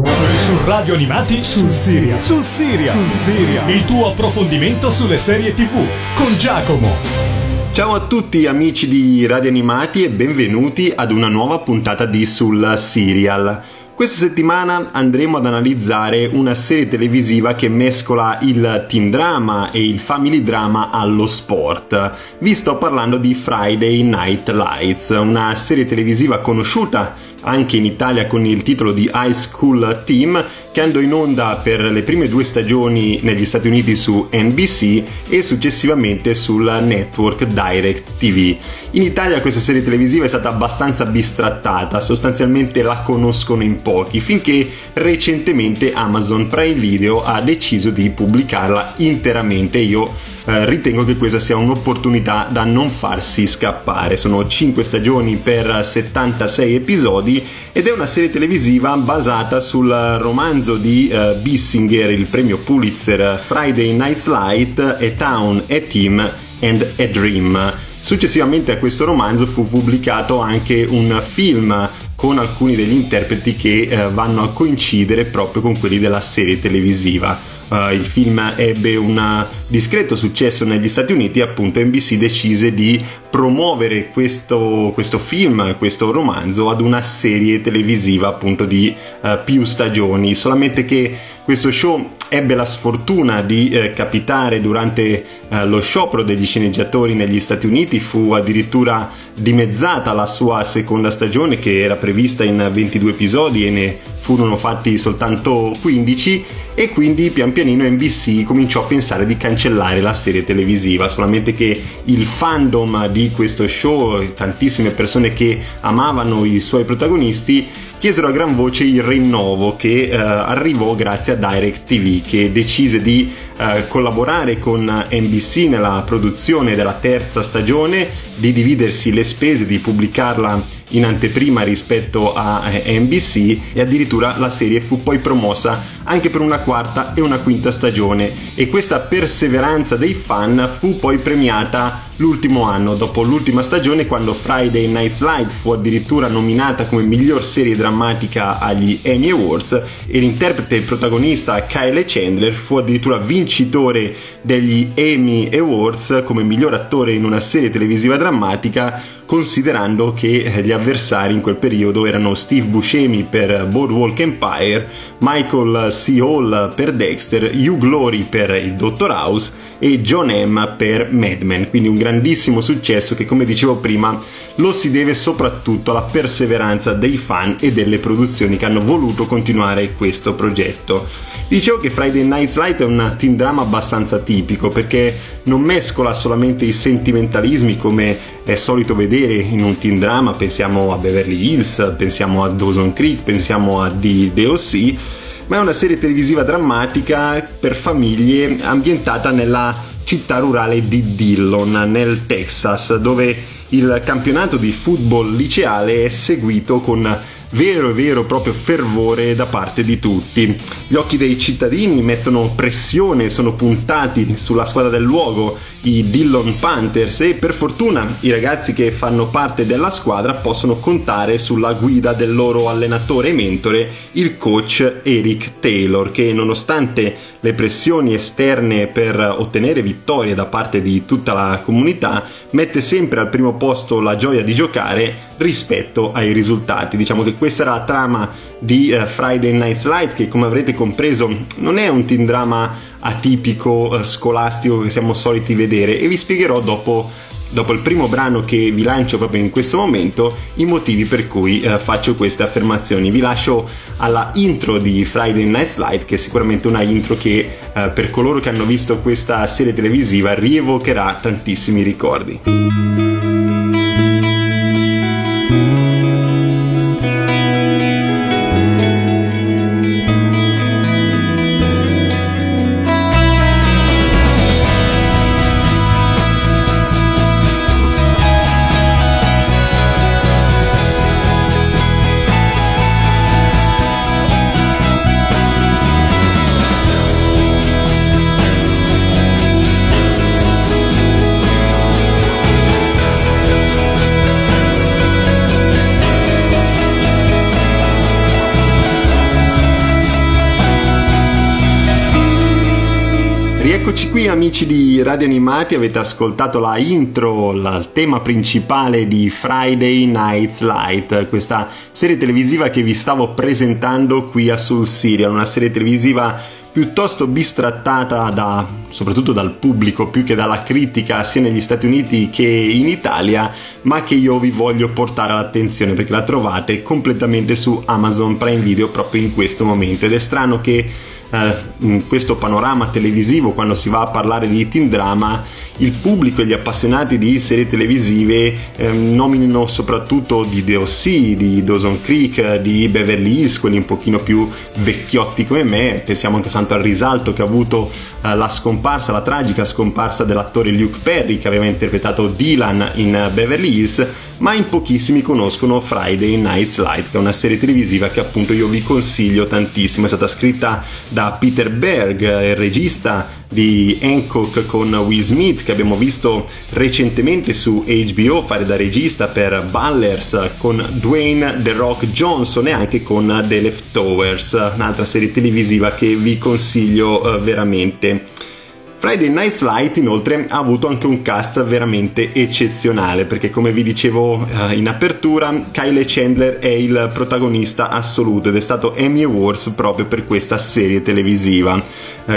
Su Radio Animati sul Siria. Il tuo approfondimento sulle serie TV con Giacomo. Ciao a tutti amici di Radio Animati e benvenuti ad una nuova puntata di Sul Serial. Questa settimana andremo ad analizzare una serie televisiva che mescola il teen drama e il family drama allo sport. Vi sto parlando di Friday Night Lights, una serie televisiva conosciuta anche in Italia con il titolo di High School Team, che andò in onda per le prime 2 stagioni negli Stati Uniti su NBC e successivamente sul network DirecTV. In Italia questa serie televisiva è stata abbastanza bistrattata, sostanzialmente la conoscono in pochi, finché recentemente Amazon Prime Video ha deciso di pubblicarla interamente. Io ritengo che questa sia un'opportunità da non farsi scappare. Sono 5 stagioni per 76 episodi ed è una serie televisiva basata sul romanzo di Bissinger, il premio Pulitzer, Friday Night Lights, A Town, A Team and A Dream. Successivamente a questo romanzo fu pubblicato anche un film con alcuni degli interpreti che vanno a coincidere proprio con quelli della serie televisiva. Il film ebbe un discreto successo negli Stati Uniti e appunto NBC decise di promuovere questo film, questo romanzo ad una serie televisiva appunto di più stagioni, solamente che questo show ebbe la sfortuna di capitare durante lo sciopero degli sceneggiatori negli Stati Uniti. Fu addirittura dimezzata la sua seconda stagione, che era prevista in 22 episodi e ne furono fatti soltanto 15, e quindi pian pianino NBC cominciò a pensare di cancellare la serie televisiva, solamente che il fandom di questo show, tantissime persone che amavano i suoi protagonisti, chiesero a gran voce il rinnovo, che arrivò grazie a DirecTV, che decise di collaborare con NBC nella produzione della 3ª stagione, di dividersi le spese, di pubblicarla in anteprima rispetto a NBC, e addirittura la serie fu poi promossa anche per una 4ª e una 5ª stagione, e questa perseveranza dei fan fu poi premiata l'ultimo anno, dopo l'ultima stagione, quando Friday Night Lights fu addirittura nominata come miglior serie drammatica agli Emmy Awards e l'interprete e il protagonista Kyle Chandler fu addirittura vincitore degli Emmy Awards come miglior attore in una serie televisiva drammatica, considerando che gli avversari in quel periodo erano Steve Buscemi per Boardwalk Empire, Michael C. Hall per Dexter, Hugh Laurie per il Dottor House e John M. per Mad Men. Quindi un grandissimo successo che, come dicevo prima, lo si deve soprattutto alla perseveranza dei fan e delle produzioni che hanno voluto continuare questo progetto. Dicevo che Friday Night Lights è un teen drama abbastanza tipico, perché non mescola solamente i sentimentalismi come è solito vedere in un teen drama. Pensiamo a Beverly Hills, pensiamo a Dawson Creek, pensiamo a The O.C., ma è una serie televisiva drammatica per famiglie ambientata nella città rurale di Dillon, nel Texas, dove il campionato di football liceale è seguito con vero proprio fervore da parte di tutti. Gli occhi dei cittadini mettono pressione, sono puntati sulla squadra del luogo, i Dillon Panthers, e per fortuna i ragazzi che fanno parte della squadra possono contare sulla guida del loro allenatore e mentore, il coach Eric Taylor, che nonostante le pressioni esterne per ottenere vittorie da parte di tutta la comunità mette sempre al primo posto la gioia di giocare rispetto ai risultati. Diciamo che questa era la trama di Friday Night Lights, che, come avrete compreso, non è un teen drama atipico scolastico che siamo soliti vedere, e vi spiegherò dopo il primo brano che vi lancio proprio in questo momento i motivi per cui faccio queste affermazioni. Vi lascio alla intro di Friday Night Lights, che è sicuramente una intro che per coloro che hanno visto questa serie televisiva rievocherà tantissimi ricordi. Rieccoci qui amici di Radio Animati, avete ascoltato la intro, il tema principale di Friday Night Lights, questa serie televisiva che vi stavo presentando qui a Soul Serial, una serie televisiva piuttosto bistrattata soprattutto dal pubblico più che dalla critica sia negli Stati Uniti che in Italia, ma che io vi voglio portare all'attenzione perché la trovate completamente su Amazon Prime Video proprio in questo momento. Ed è strano che in questo panorama televisivo, quando si va a parlare di teen drama, il pubblico e gli appassionati di serie televisive nominino soprattutto di The O.C., di Dawson Creek, di Beverly Hills, quelli un pochino più vecchiotti come me. Pensiamo anche tanto al risalto che ha avuto la tragica scomparsa dell'attore Luke Perry, che aveva interpretato Dylan in Beverly Hills, ma in pochissimi conoscono Friday Night Lights, che è una serie televisiva che appunto io vi consiglio tantissimo. È stata scritta da Peter Berg, il regista di Hancock con Will Smith, che abbiamo visto recentemente su HBO fare da regista per Ballers, con Dwayne The Rock Johnson e anche con The Leftovers, un'altra serie televisiva che vi consiglio veramente. Friday Night Lights inoltre ha avuto anche un cast veramente eccezionale, perché come vi dicevo in apertura, Kyle Chandler è il protagonista assoluto ed è stato Emmy Awards proprio per questa serie televisiva.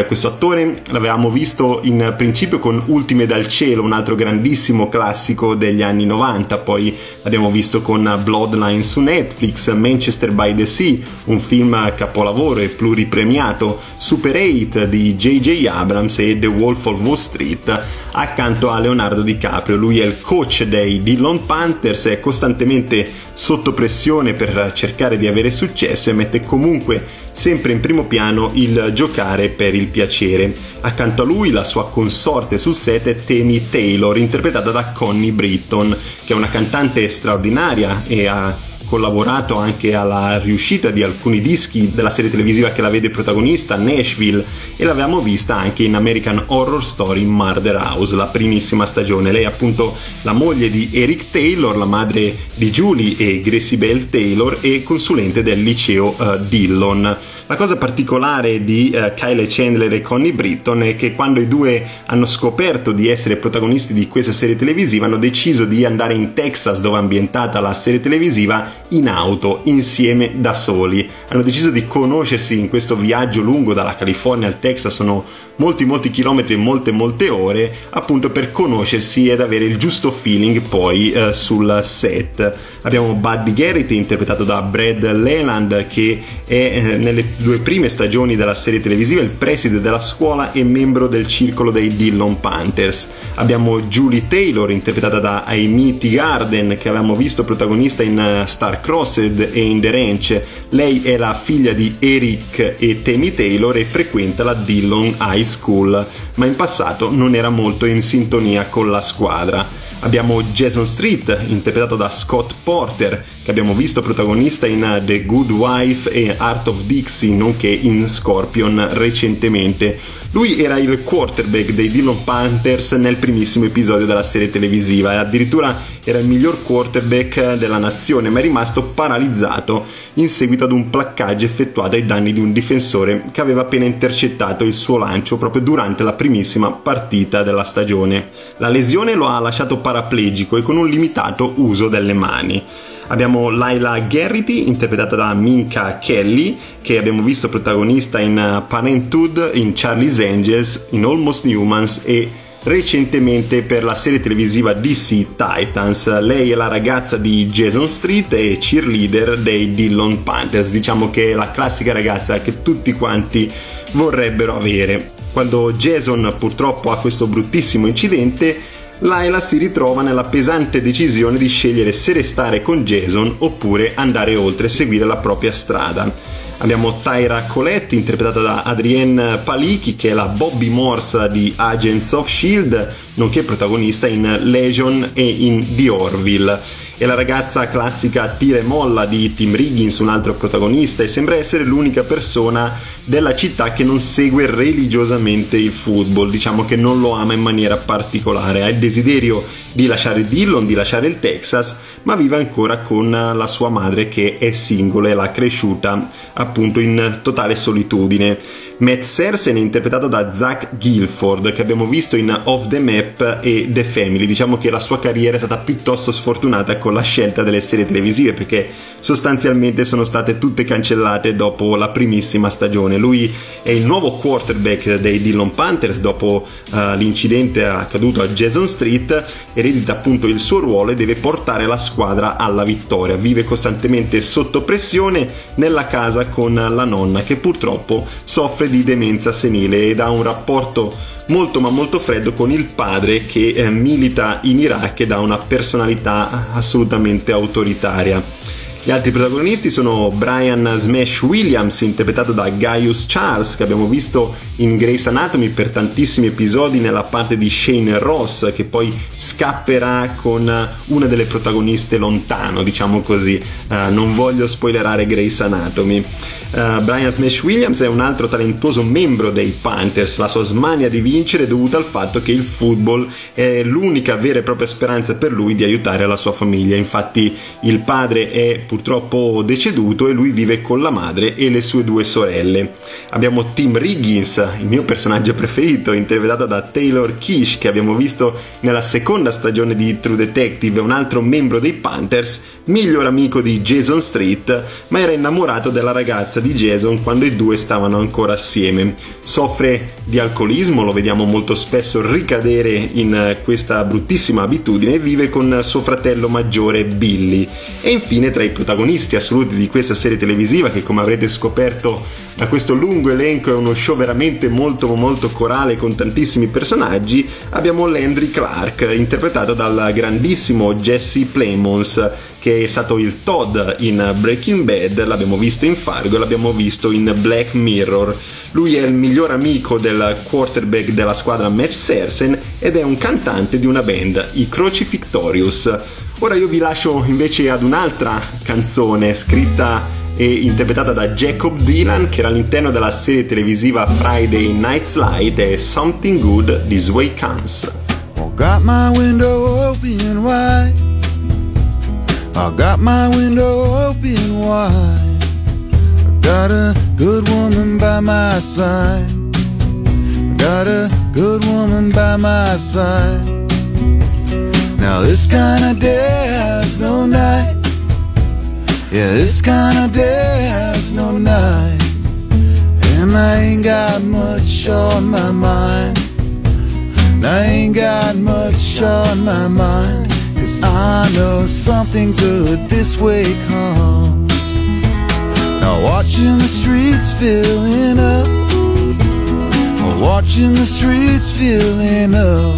Questo attore l'avevamo visto in principio con Ultime dal cielo, un altro grandissimo classico degli anni 90, poi l'abbiamo visto con Bloodline su Netflix, Manchester by the Sea, un film capolavoro e pluripremiato, Super 8 di J.J. Abrams e The Wolf of Wall Street, accanto a Leonardo DiCaprio. Lui è il coach dei Dillon Panthers, è costantemente sotto pressione per cercare di avere successo e mette comunque sempre in primo piano il giocare per il piacere. Accanto a lui la sua consorte sul set è Tammy Taylor, interpretata da Connie Britton, che è una cantante straordinaria e ha collaborato anche alla riuscita di alcuni dischi della serie televisiva che la vede protagonista, Nashville, e l'avevamo vista anche in American Horror Story Murder House, la primissima stagione. Lei è appunto la moglie di Eric Taylor, la madre di Julie e Gracie Bell Taylor, e consulente del liceo Dillon. La cosa particolare di Kyle Chandler e Connie Britton è che quando i due hanno scoperto di essere protagonisti di questa serie televisiva hanno deciso di andare in Texas, dove è ambientata la serie televisiva, in auto, insieme, da soli. Hanno deciso di conoscersi in questo viaggio lungo dalla California al Texas, sono molti chilometri e molte ore, appunto per conoscersi ed avere il giusto feeling poi sul set. Abbiamo Buddy Garrett, interpretato da Brad Leland, che è nelle due prime stagioni della serie televisiva il preside della scuola e membro del circolo dei Dillon Panthers. Abbiamo Julie Taylor, interpretata da Amy Teagarden, che avevamo visto protagonista in Star-Crossed e in The Ranch. Lei è la figlia di Eric e Tammy Taylor e frequenta la Dillon High School, ma in passato non era molto in sintonia con la squadra. Abbiamo Jason Street, interpretato da Scott Porter, che abbiamo visto protagonista in The Good Wife e Art of Dixie, nonché in Scorpion recentemente. Lui era il quarterback dei Dillon Panthers nel primissimo episodio della serie televisiva e addirittura era il miglior quarterback della nazione, ma è rimasto paralizzato in seguito ad un placcaggio effettuato ai danni di un difensore che aveva appena intercettato il suo lancio proprio durante la primissima partita della stagione. La lesione lo ha lasciato paraplegico e con un limitato uso delle mani. Abbiamo Laila Garrity, interpretata da Minka Kelly, che abbiamo visto protagonista in Parenthood, in Charlie's Angels, in Almost Humans e recentemente per la serie televisiva DC Titans. Lei è la ragazza di Jason Street e cheerleader dei Dillon Panthers, diciamo che è la classica ragazza che tutti quanti vorrebbero avere. Quando Jason purtroppo ha questo bruttissimo incidente, Laila si ritrova nella pesante decisione di scegliere se restare con Jason oppure andare oltre e seguire la propria strada. Abbiamo Tyra Colette, interpretata da Adrienne Palicki, che è la Bobby Morse di Agents of S.H.I.E.L.D., nonché protagonista in Legion e in The Orville. È la ragazza classica tira e molla di Tim Riggins, un altro protagonista, e sembra essere l'unica persona della città che non segue religiosamente il football, diciamo che non lo ama in maniera particolare, ha il desiderio di lasciare Dillon, di lasciare il Texas, ma vive ancora con la sua madre che è singola e l'ha cresciuta appunto in totale solitudine. Matt Sersen è interpretato da Zach Gilford, che abbiamo visto in Off the Map e The Family. Diciamo che la sua carriera è stata piuttosto sfortunata con la scelta delle serie televisive, perché sostanzialmente sono state tutte cancellate dopo la primissima stagione. Lui è il nuovo quarterback dei Dillon Panthers dopo l'incidente accaduto a Jason Street, eredita appunto il suo ruolo e deve portare la squadra alla vittoria. Vive costantemente sotto pressione nella casa con la nonna, che purtroppo soffre di demenza senile, ed ha un rapporto molto ma molto freddo con il padre, che milita in Iraq ed ha una personalità assolutamente autoritaria. Gli altri protagonisti sono Brian Smash Williams, interpretato da Gaius Charles, che abbiamo visto in Grey's Anatomy per tantissimi episodi nella parte di Shane Ross, che poi scapperà con una delle protagoniste lontano, diciamo così. Non voglio spoilerare Grey's Anatomy. Brian Smash Williams è un altro talentuoso membro dei Panthers. La sua smania di vincere è dovuta al fatto che il football è l'unica vera e propria speranza per lui di aiutare la sua famiglia. Infatti il padre è purtroppo deceduto e lui vive con la madre e le sue due sorelle. Abbiamo Tim Riggins, il mio personaggio preferito, interpretato da Taylor Kish, che abbiamo visto nella seconda stagione di True Detective. È un altro membro dei Panthers, miglior amico di Jason Street, ma era innamorato della ragazza di Jason quando i due stavano ancora assieme. Soffre di alcolismo, lo vediamo molto spesso ricadere in questa bruttissima abitudine, e vive con suo fratello maggiore Billy. E infine, tra i protagonisti assoluti di questa serie televisiva, che come avrete scoperto da questo lungo elenco è uno show veramente molto molto corale con tantissimi personaggi, abbiamo Landry Clark, interpretato dal grandissimo Jesse Plemons, che è stato il Todd in Breaking Bad, l'abbiamo visto in Fargo, l'abbiamo visto in Black Mirror. Lui è il miglior amico del quarterback della squadra Matt Sersen ed è un cantante di una band, i Crucifictorious. Ora io vi lascio invece ad un'altra canzone scritta e interpretata da Jacob Dylan, che era all'interno della serie televisiva Friday Night Lights, è Something Good This Way Comes. Oh, got my window open wide, I got my window open wide, I got a good woman by my side, I got a good woman by my side. Now this kind of day has no night, yeah, this kind of day has no night, and I ain't got much on my mind, and I ain't got much on my mind, 'cause I know something good this way comes. Now watching the streets filling up, watching the streets filling up,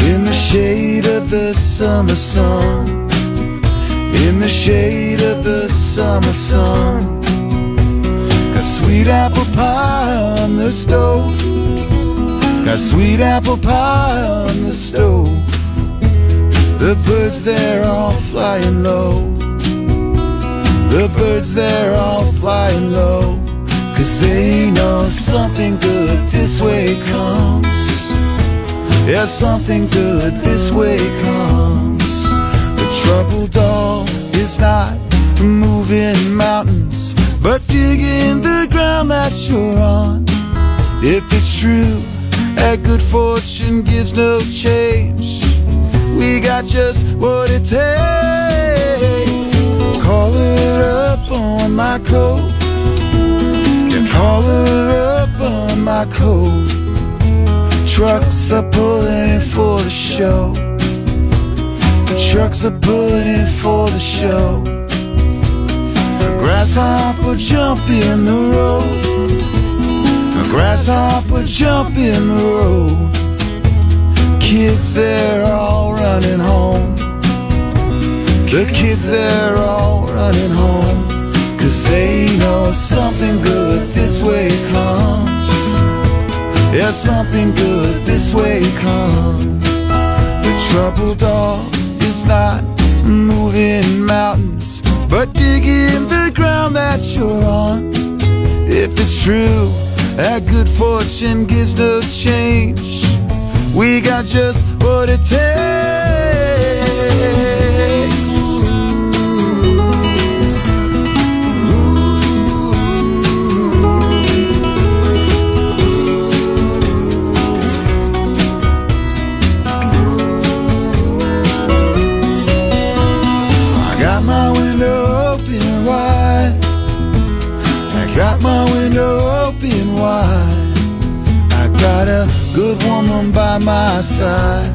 in the shade of the summer sun, in the shade of the summer sun. Got sweet apple pie on the stove, got sweet apple pie on the stove, the birds they're all flying low, the birds they're all flying low, 'cause they know something good this way comes. Yeah, something good this way comes. The troubled doll is not moving mountains, but digging the ground that you're on. If it's true that good fortune gives no change, we got just what it takes. Call her up on my coat, yeah, call her up on my coat. Trucks are pulling in for the show, trucks are pulling in for the show. A grasshopper jump in the road, a grasshopper jump in the road. Kids, they're all running home, the kids, they're all running home, 'cause they know something good this way comes. Yeah, something good this way comes. The troubled dog is not moving mountains, but digging the ground that you're on. If it's true that good fortune gives no change, we got just what it takes. Ooh. Ooh. got my window open wide. I got a good woman by my side.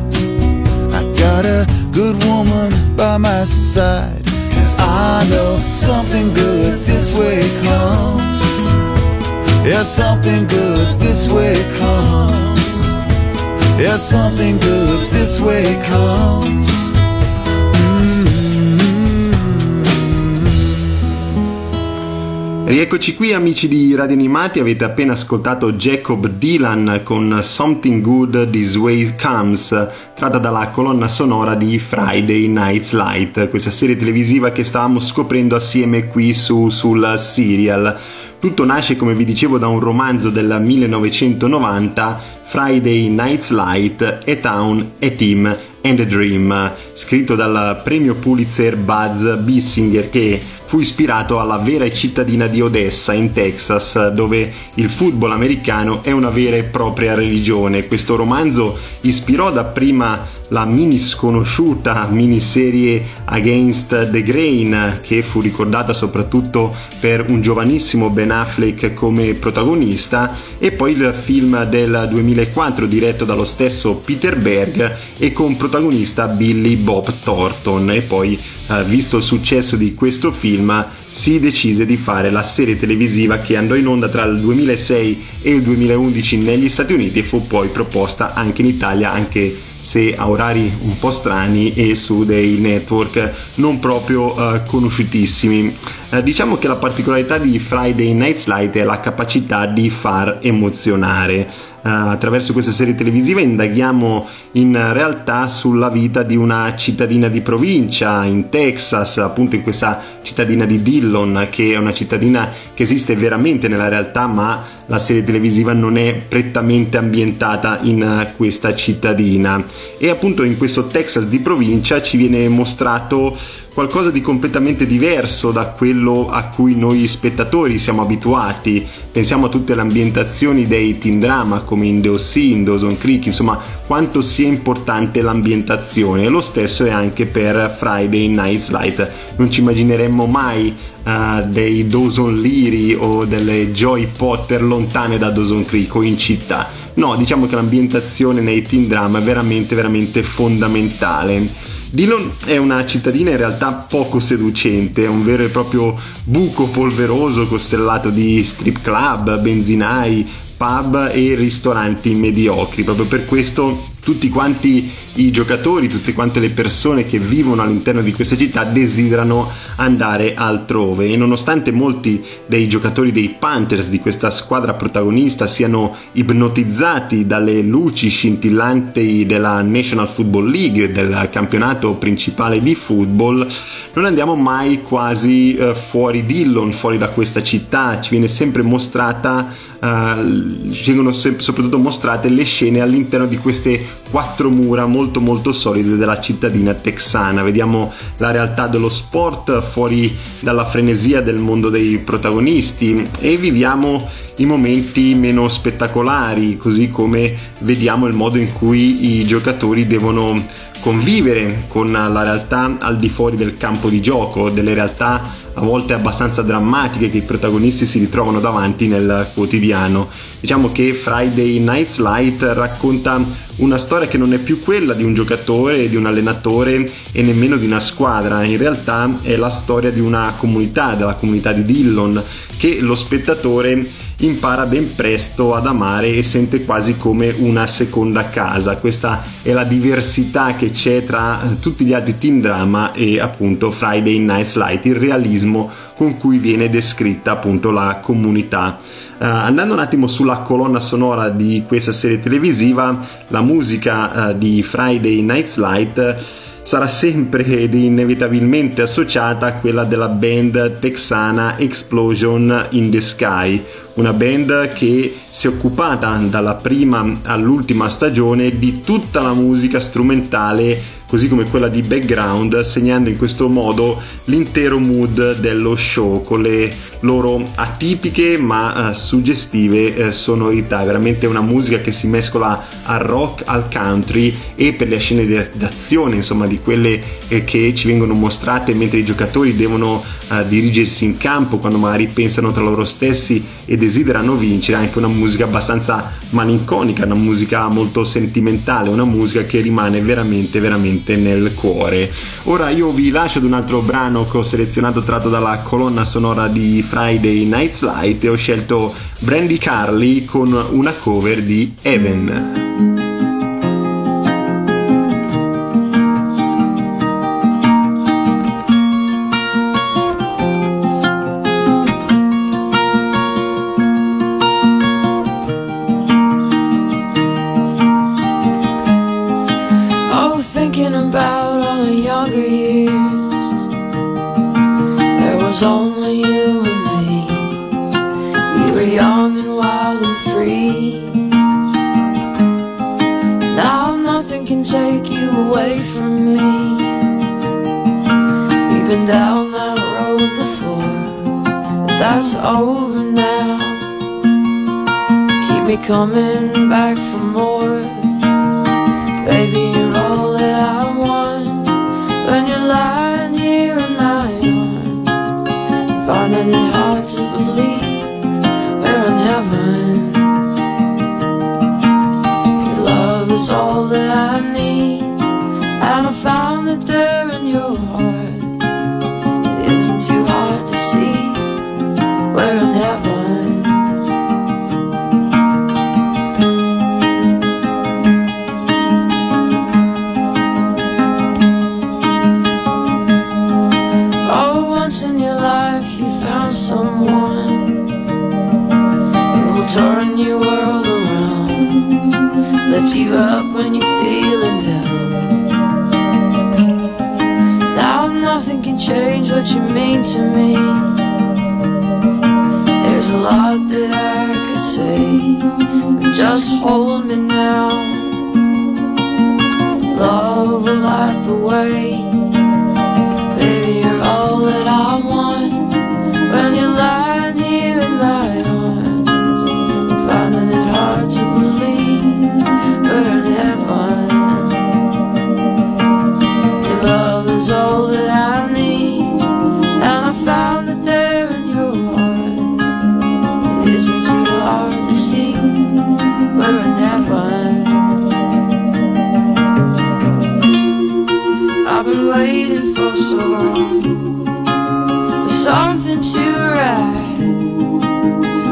I got a good woman by my side. 'Cause I know something good this way comes. Yeah, something good this way comes. Yeah, something good this way comes. Rieccoci qui amici di Radio Animati, avete appena ascoltato Jacob Dylan con Something Good This Way Comes, tratta dalla colonna sonora di Friday Night Lights, questa serie televisiva che stavamo scoprendo assieme qui sul serial. Tutto nasce, come vi dicevo, da un romanzo del 1990, Friday Night Lights, A Town, A Team and a Dream, scritto dal premio Pulitzer Buzz Bissinger, che fu ispirato alla vera cittadina di Odessa in Texas, dove il football americano è una vera e propria religione. Questo romanzo ispirò dapprima la mini sconosciuta miniserie Against the Grain, che fu ricordata soprattutto per un giovanissimo Ben Affleck come protagonista, e poi il film del 2004 diretto dallo stesso Peter Berg e con protagonista Billy Bob Thornton. E poi, visto il successo di questo film, si decise di fare la serie televisiva che andò in onda tra il 2006 e il 2011 negli Stati Uniti e fu poi proposta anche in Italia, anche se a orari un po' strani e su dei network non proprio conosciutissimi. Diciamo che la particolarità di Friday Night Lights è la capacità di far emozionare. Attraverso questa serie televisiva indaghiamo in realtà sulla vita di una cittadina di provincia in Texas, appunto in questa cittadina di Dillon, che è una cittadina che esiste veramente nella realtà, ma la serie televisiva non è prettamente ambientata in questa cittadina. E appunto in questo Texas di provincia ci viene mostrato qualcosa di completamente diverso da quello a cui noi spettatori siamo abituati. Pensiamo a tutte le ambientazioni dei teen drama come in The O.C., in Dawson Creek, insomma quanto sia importante l'ambientazione. Lo stesso è anche per Friday Night Lights. Non ci immagineremmo mai dei Dawson Leary o delle Joy Potter lontane da Dawson Creek o in città. No, diciamo che l'ambientazione nei teen drama è veramente veramente fondamentale. Dillon è una cittadina in realtà poco seducente, è un vero e proprio buco polveroso costellato di strip club, benzinai, pub e ristoranti mediocri. Proprio per questo tutti quanti i giocatori, tutte quante le persone che vivono all'interno di questa città desiderano andare altrove, e nonostante molti dei giocatori dei Panthers, di questa squadra protagonista, siano ipnotizzati dalle luci scintillanti della National Football League, del campionato principale di football, non andiamo mai quasi fuori Dillon, fuori da questa città. Ci viene sempre mostrata soprattutto mostrate le scene all'interno di queste quattro mura molto molto solide della cittadina texana. Vediamo la realtà dello sport fuori dalla frenesia del mondo dei protagonisti e viviamo i momenti meno spettacolari, così come vediamo il modo in cui i giocatori devono convivere con la realtà al di fuori del campo di gioco, delle realtà a volte abbastanza drammatiche che i protagonisti si ritrovano davanti nel quotidiano. Diciamo che Friday Night Lights racconta una storia che non è più quella di un giocatore, di un allenatore e nemmeno di una squadra. In realtà è la storia di una comunità, della comunità di Dillon, che lo spettatore impara ben presto ad amare e sente quasi come una seconda casa. Questa è la diversità che c'è tra tutti gli altri teen drama e appunto Friday Night Lights, il realismo con cui viene descritta appunto la comunità. Andando un attimo sulla colonna sonora di questa serie televisiva, la musica di Friday Night Lights sarà sempre ed inevitabilmente associata a quella della band texana Explosion in the Sky, una band che si è occupata dalla prima all'ultima stagione di tutta la musica strumentale, così come quella di background, segnando in questo modo l'intero mood dello show con le loro atipiche ma suggestive sonorità. Veramente una musica che si mescola al rock, al country e per le scene d'azione, insomma di quelle che ci vengono mostrate mentre i giocatori devono a dirigersi in campo quando magari pensano tra loro stessi e desiderano vincere, anche una musica abbastanza malinconica, una musica molto sentimentale, una musica che rimane veramente veramente nel cuore. Ora io vi lascio ad un altro brano che ho selezionato tratto dalla colonna sonora di Friday Night Lights, e ho scelto Brandy Carly con una cover di Heaven. Coming back for more, baby, you're all that I want. When you're lying here in my arms, finding it hard to believe we're in heaven. Your love is all that I need, and I found it there in your heart. It isn't too hard to see we're in heaven. You up when you're feeling down. Now nothing can change what you mean to me. There's a lot that I could say, but just hold me now. Love will light the way. Baby, you're all that I want. When you're lying here in my arms, I'm finding it hard to believe we're in heaven. Your love is all that I need, and I found it there in your heart. It isn't too hard to see we're in heaven. I've been waiting for so long for something to right,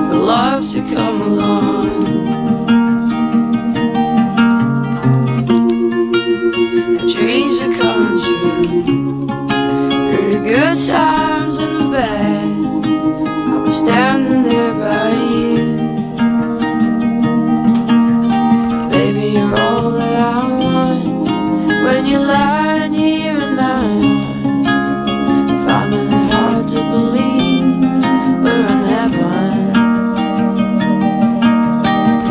for love to come along. Dreams are coming true, through the good times and the bad. I'll be standing there by you. Baby, you're all that I want. When you're lying here in my arms, finding it hard to believe we're in heaven.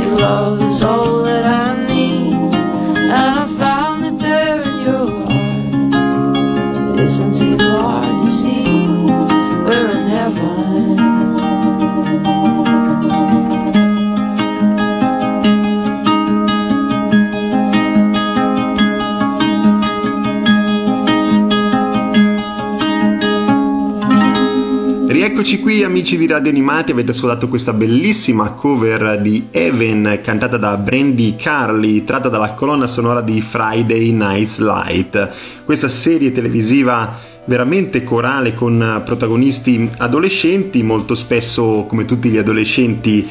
Your love is all that I need, and I found it there. Isn't too hard to see we're in heaven. Rieccoci qui amici di Radio Animati, avete ascoltato questa bellissima cover di Heaven cantata da Brandy Carly, tratta dalla colonna sonora di Friday Night Lights, questa serie televisiva veramente corale con protagonisti adolescenti, molto spesso come tutti gli adolescenti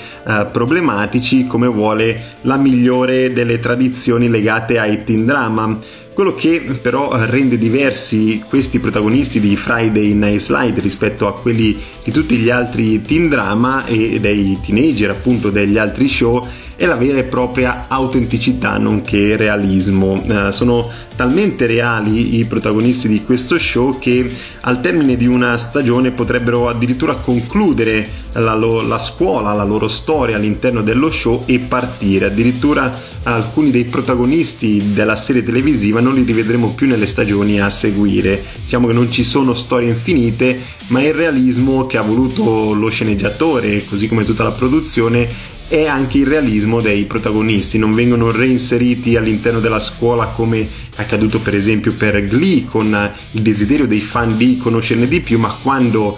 problematici, come vuole la migliore delle tradizioni legate ai teen drama. Quello che però rende diversi questi protagonisti di Friday Night Lights rispetto a quelli di tutti gli altri teen drama e dei teenager appunto degli altri show è la vera e propria autenticità nonché realismo. Sono talmente reali i protagonisti di questo show che al termine di una stagione potrebbero addirittura concludere la scuola, la loro storia all'interno dello show e partire. Addirittura alcuni dei protagonisti della serie televisiva non li rivedremo più nelle stagioni a seguire. Diciamo che non ci sono storie infinite, ma il realismo che ha voluto lo sceneggiatore, così come tutta la produzione, e anche il realismo dei protagonisti. Non vengono reinseriti all'interno della scuola come accaduto per esempio per Glee, con il desiderio dei fan di conoscerne di più, ma quando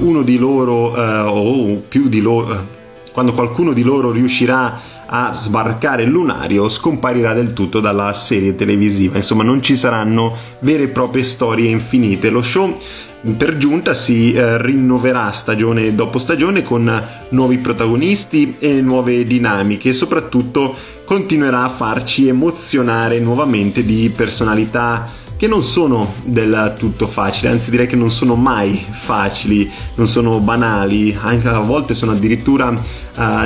uno di loro o più di loro, quando qualcuno di loro riuscirà a sbarcare il lunario, scomparirà del tutto dalla serie televisiva. Insomma, non ci saranno vere e proprie storie infinite. Lo show per giunta si rinnoverà stagione dopo stagione con nuovi protagonisti e nuove dinamiche, e soprattutto continuerà a farci emozionare nuovamente di personalità che non sono del tutto facili, anzi direi che non sono mai facili, non sono banali, anche a volte sono addirittura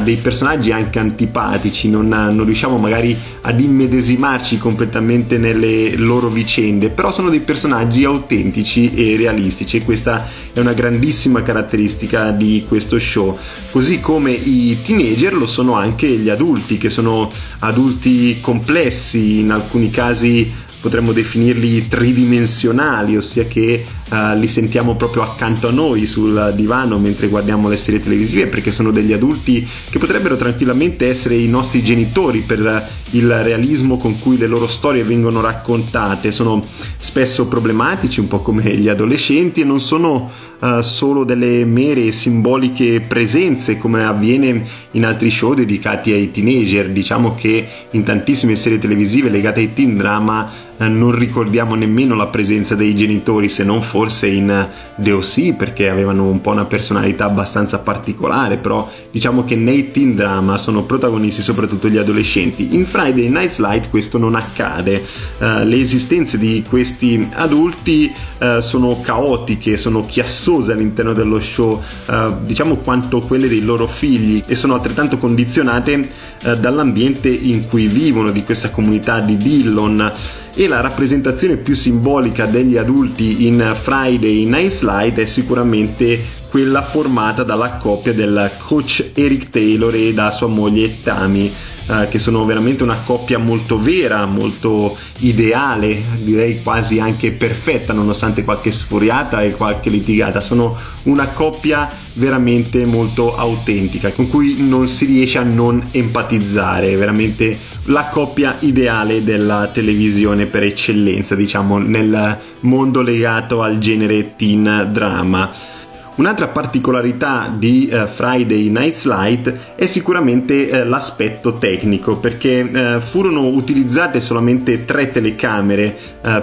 dei personaggi anche antipatici, non riusciamo magari ad immedesimarci completamente nelle loro vicende, però sono dei personaggi autentici e realistici, e questa è una grandissima caratteristica di questo show. Così come i teenager lo sono anche gli adulti, che sono adulti complessi, in alcuni casi potremmo definirli tridimensionali, ossia che li sentiamo proprio accanto a noi sul divano mentre guardiamo le serie televisive, perché sono degli adulti che potrebbero tranquillamente essere i nostri genitori per il realismo con cui le loro storie vengono raccontate. Sono spesso problematici, un po' come gli adolescenti, e non sono solo delle mere simboliche presenze come avviene in altri show dedicati ai teenager. Diciamo che in tantissime serie televisive legate ai teen drama non ricordiamo nemmeno la presenza dei genitori, se non forse in The O.C., perché avevano un po' una personalità abbastanza particolare, però diciamo che nei teen drama sono protagonisti soprattutto gli adolescenti. In Friday Night Lights questo non accade, le esistenze di questi adulti sono caotiche, sono chiassose all'interno dello show, diciamo quanto quelle dei loro figli, e sono altrettanto condizionate dall'ambiente in cui vivono, di questa comunità di Dillon. E la rappresentazione più simbolica degli adulti in Friday Night Lights è sicuramente quella formata dalla coppia del coach Eric Taylor e da sua moglie Tammy, che sono veramente una coppia molto vera, molto ideale, direi quasi anche perfetta, nonostante qualche sfuriata e qualche litigata. Sono una coppia veramente molto autentica, con cui non si riesce a non empatizzare, veramente la coppia ideale della televisione per eccellenza, diciamo, nel mondo legato al genere teen drama. Un'altra particolarità di Friday Night Lights è sicuramente l'aspetto tecnico, perché furono utilizzate solamente 3 telecamere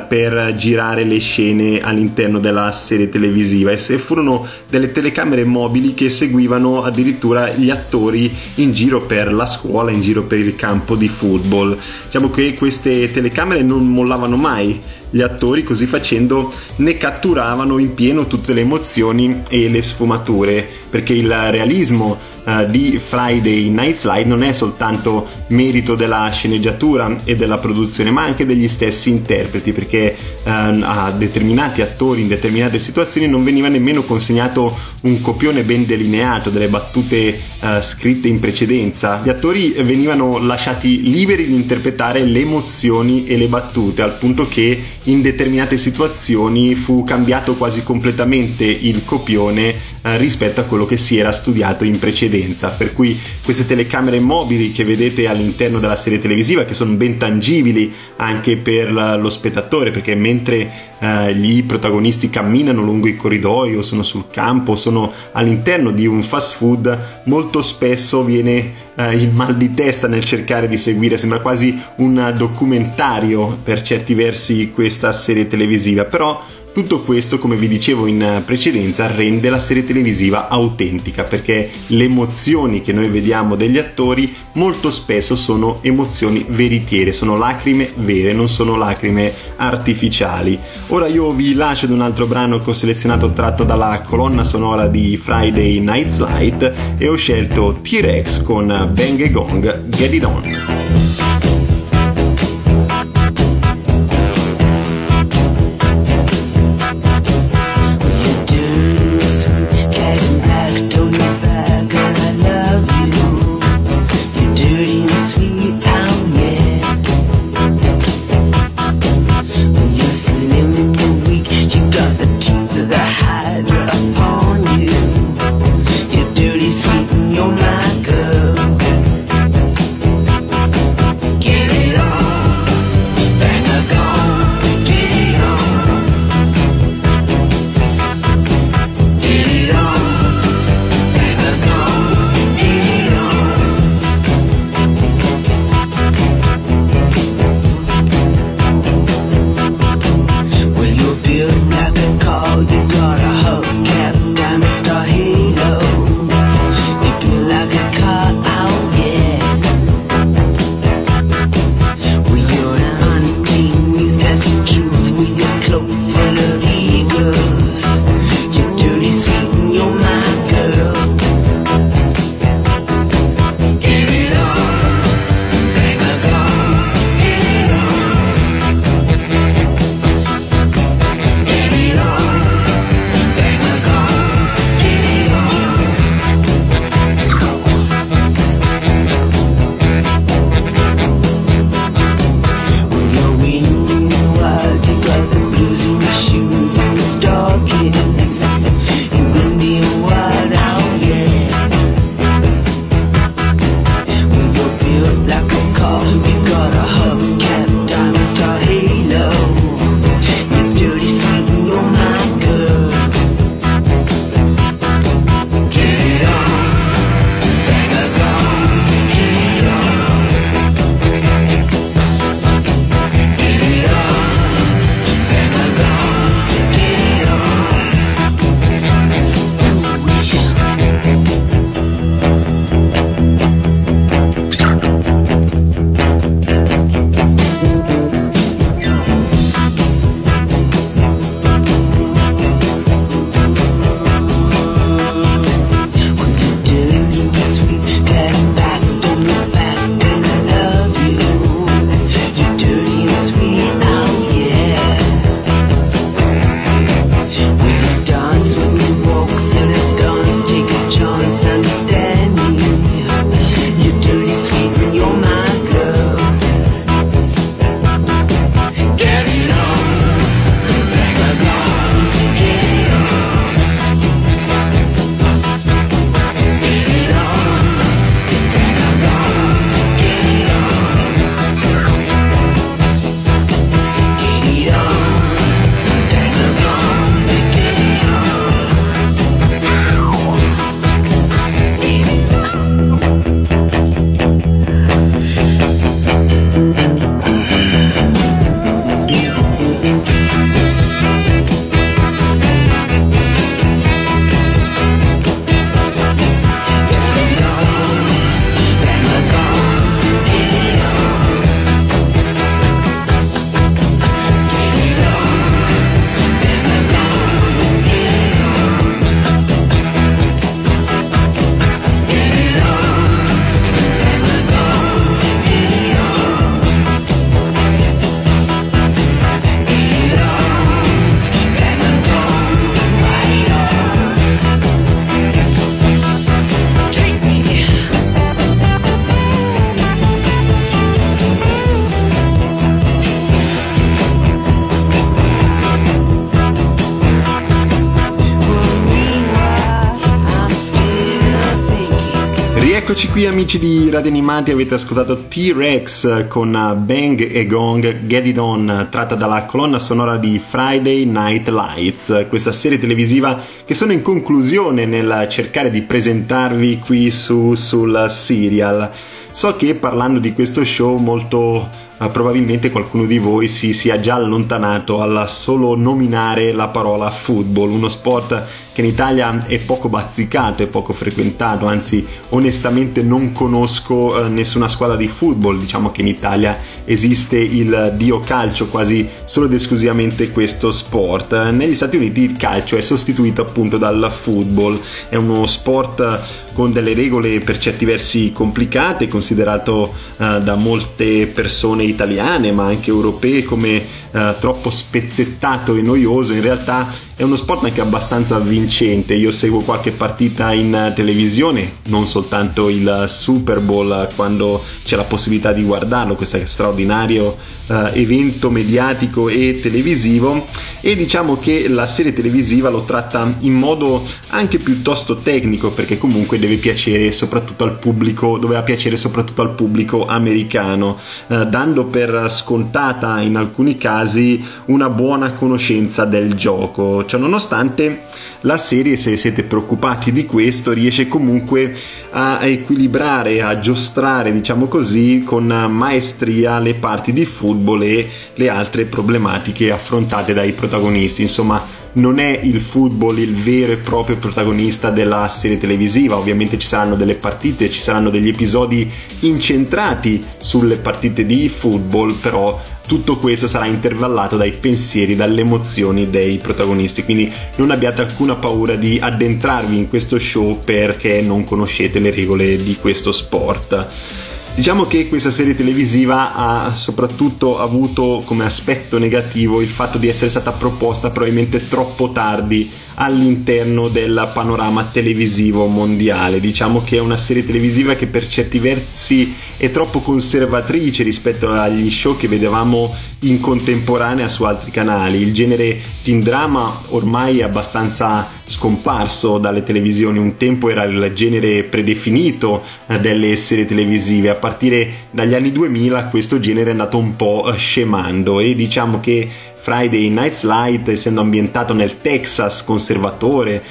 per girare le scene all'interno della serie televisiva, e furono delle telecamere mobili che seguivano addirittura gli attori in giro per la scuola, in giro per il campo di football. Diciamo che queste telecamere non mollavano mai gli attori, così facendo ne catturavano in pieno tutte le emozioni e le sfumature, perché il realismo di Friday Night Lights non è soltanto merito della sceneggiatura e della produzione, ma anche degli stessi interpreti, perché a determinati attori in determinate situazioni non veniva nemmeno consegnato un copione ben delineato delle battute scritte in precedenza. Gli attori venivano lasciati liberi di interpretare le emozioni e le battute, al punto che in determinate situazioni fu cambiato quasi completamente il copione rispetto a quello che si era studiato in precedenza. Per cui queste telecamere mobili che vedete all'interno della serie televisiva, che sono ben tangibili anche per lo spettatore, perché mentre gli protagonisti camminano lungo i corridoi, o sono sul campo, sono all'interno di un fast food, molto spesso viene il mal di testa nel cercare di seguire, sembra quasi un documentario per certi versi questa serie televisiva. Però tutto questo, come vi dicevo in precedenza, rende la serie televisiva autentica, perché le emozioni che noi vediamo degli attori molto spesso sono emozioni veritiere, sono lacrime vere, non sono lacrime artificiali. Ora io vi lascio ad un altro brano che ho selezionato tratto dalla colonna sonora di Friday Night Lights, e ho scelto T-Rex con Bang & Gong, Get It On. Sweet, you're my girl. Eccoci qui amici di Radio Animati, avete ascoltato T-Rex con Bang e Gong, Get It On, tratta dalla colonna sonora di Friday Night Lights, questa serie televisiva che sono in conclusione nel cercare di presentarvi qui sul serial. So che parlando di questo show molto... probabilmente qualcuno di voi si sia già allontanato al solo nominare la parola football, uno sport che in Italia è poco bazzicato, è poco frequentato, anzi onestamente non conosco nessuna squadra di football. Diciamo che in Italia esiste il dio calcio, quasi solo ed esclusivamente questo sport. Negli Stati Uniti il calcio è sostituito appunto dal football, è uno sport con delle regole per certi versi complicate, considerato da molte persone italiane ma anche europee come troppo spezzettato e noioso. In realtà è uno sport anche abbastanza vincente, io seguo qualche partita in televisione, non soltanto il Super Bowl quando c'è la possibilità di guardarlo, questo straordinario evento mediatico e televisivo, e diciamo che la serie televisiva lo tratta in modo anche piuttosto tecnico perché comunque deve piacere soprattutto al pubblico, doveva piacere soprattutto al pubblico americano, dando per scontata in alcuni casi una buona conoscenza del gioco. Ciononostante la serie, se siete preoccupati di questo, riesce comunque a equilibrare, a giostrare diciamo così con maestria le parti di football e le altre problematiche affrontate dai protagonisti. Insomma, non è il football il vero e proprio protagonista della serie televisiva, ovviamente ci saranno delle partite, ci saranno degli episodi incentrati sulle partite di football, però tutto questo sarà intervallato dai pensieri, dalle emozioni dei protagonisti, quindi non abbiate alcuna paura di addentrarvi in questo show perché non conoscete le regole di questo sport. Diciamo che questa serie televisiva ha soprattutto avuto come aspetto negativo il fatto di essere stata proposta probabilmente troppo tardi all'interno del panorama televisivo mondiale. Diciamo che è una serie televisiva che per certi versi è troppo conservatrice rispetto agli show che vedevamo in contemporanea su altri canali. Il genere teen drama ormai è abbastanza scomparso dalle televisioni, un tempo era il genere predefinito delle serie televisive. A partire dagli anni 2000 questo genere è andato un po' scemando e diciamo che Friday Night Lights, essendo ambientato nel Texas conservatore,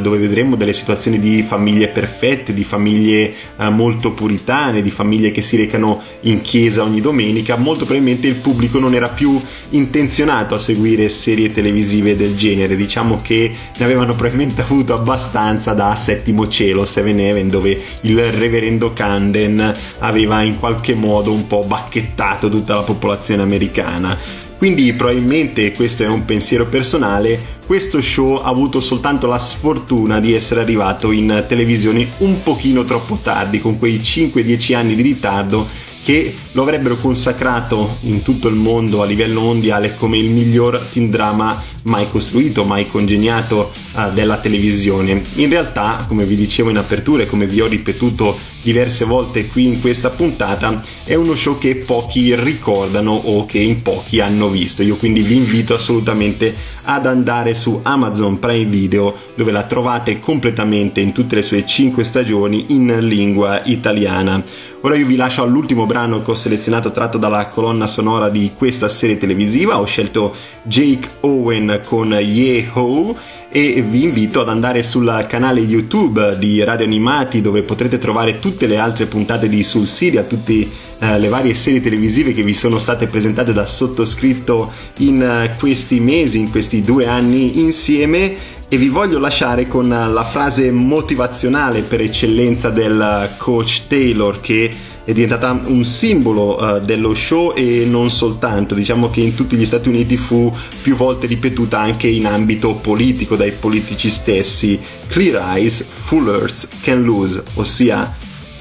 dove vedremo delle situazioni di famiglie perfette, di famiglie molto puritane, di famiglie che si recano in chiesa ogni domenica, molto probabilmente il pubblico non era più intenzionato a seguire serie televisive del genere. Diciamo che ne avevano probabilmente avuto abbastanza da Settimo Cielo, Seven Heaven, dove il reverendo Camden aveva in qualche modo un po' bacchettato tutta la popolazione americana. Quindi probabilmente, questo è un pensiero personale, questo show ha avuto soltanto la sfortuna di essere arrivato in televisione un pochino troppo tardi, con quei 5-10 anni di ritardo che lo avrebbero consacrato in tutto il mondo a livello mondiale come il miglior teen drama mai costruito, mai congegnato della televisione. In realtà, come vi dicevo in apertura e come vi ho ripetuto diverse volte qui in questa puntata, è uno show che pochi ricordano o che in pochi hanno visto. Io quindi vi invito assolutamente ad andare su Amazon Prime Video, dove la trovate completamente in tutte le sue 5 stagioni in lingua italiana. Ora io vi lascio all'ultimo brano che ho selezionato tratto dalla colonna sonora di questa serie televisiva. Ho scelto Jake Owen con Ye Ho e vi invito ad andare sul canale YouTube di Radio Animati, dove potrete trovare tutte le altre puntate di Sul Serial, tutte le varie serie televisive che vi sono state presentate da sottoscritto in questi mesi, in questi 2 anni insieme. E vi voglio lasciare con la frase motivazionale per eccellenza del coach Taylor, che è diventata un simbolo dello show e non soltanto. Diciamo che in tutti gli Stati Uniti fu più volte ripetuta anche in ambito politico dai politici stessi: Clear eyes, full hearts, can lose, ossia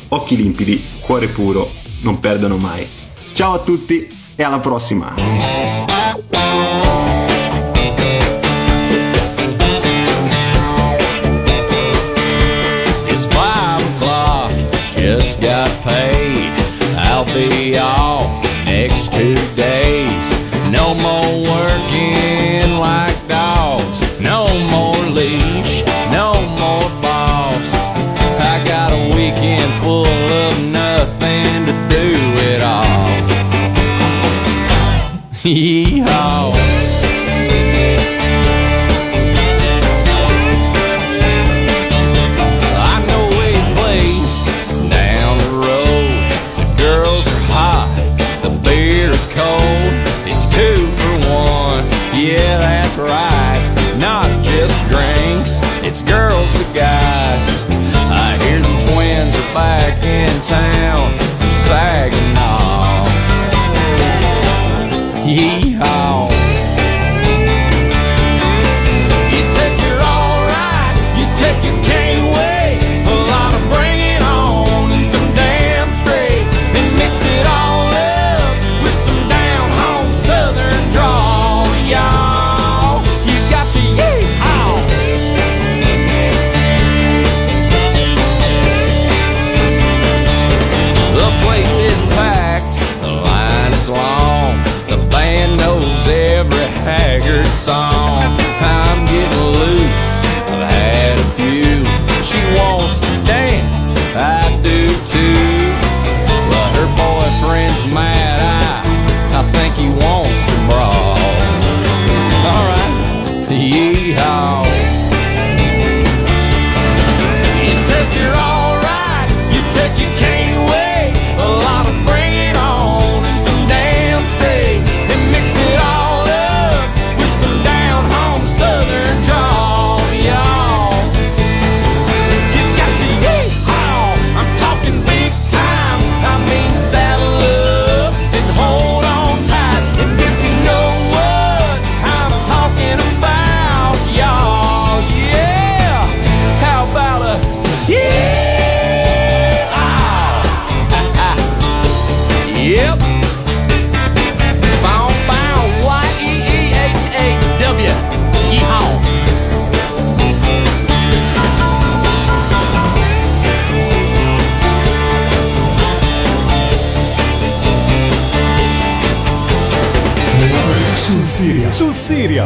occhi limpidi, cuore puro, non perdono mai. Ciao a tutti e alla prossima! Got paid, I'll be off next 2 days. No more working like dogs, no more leash, no more boss. I got a weekend full Sul Siria,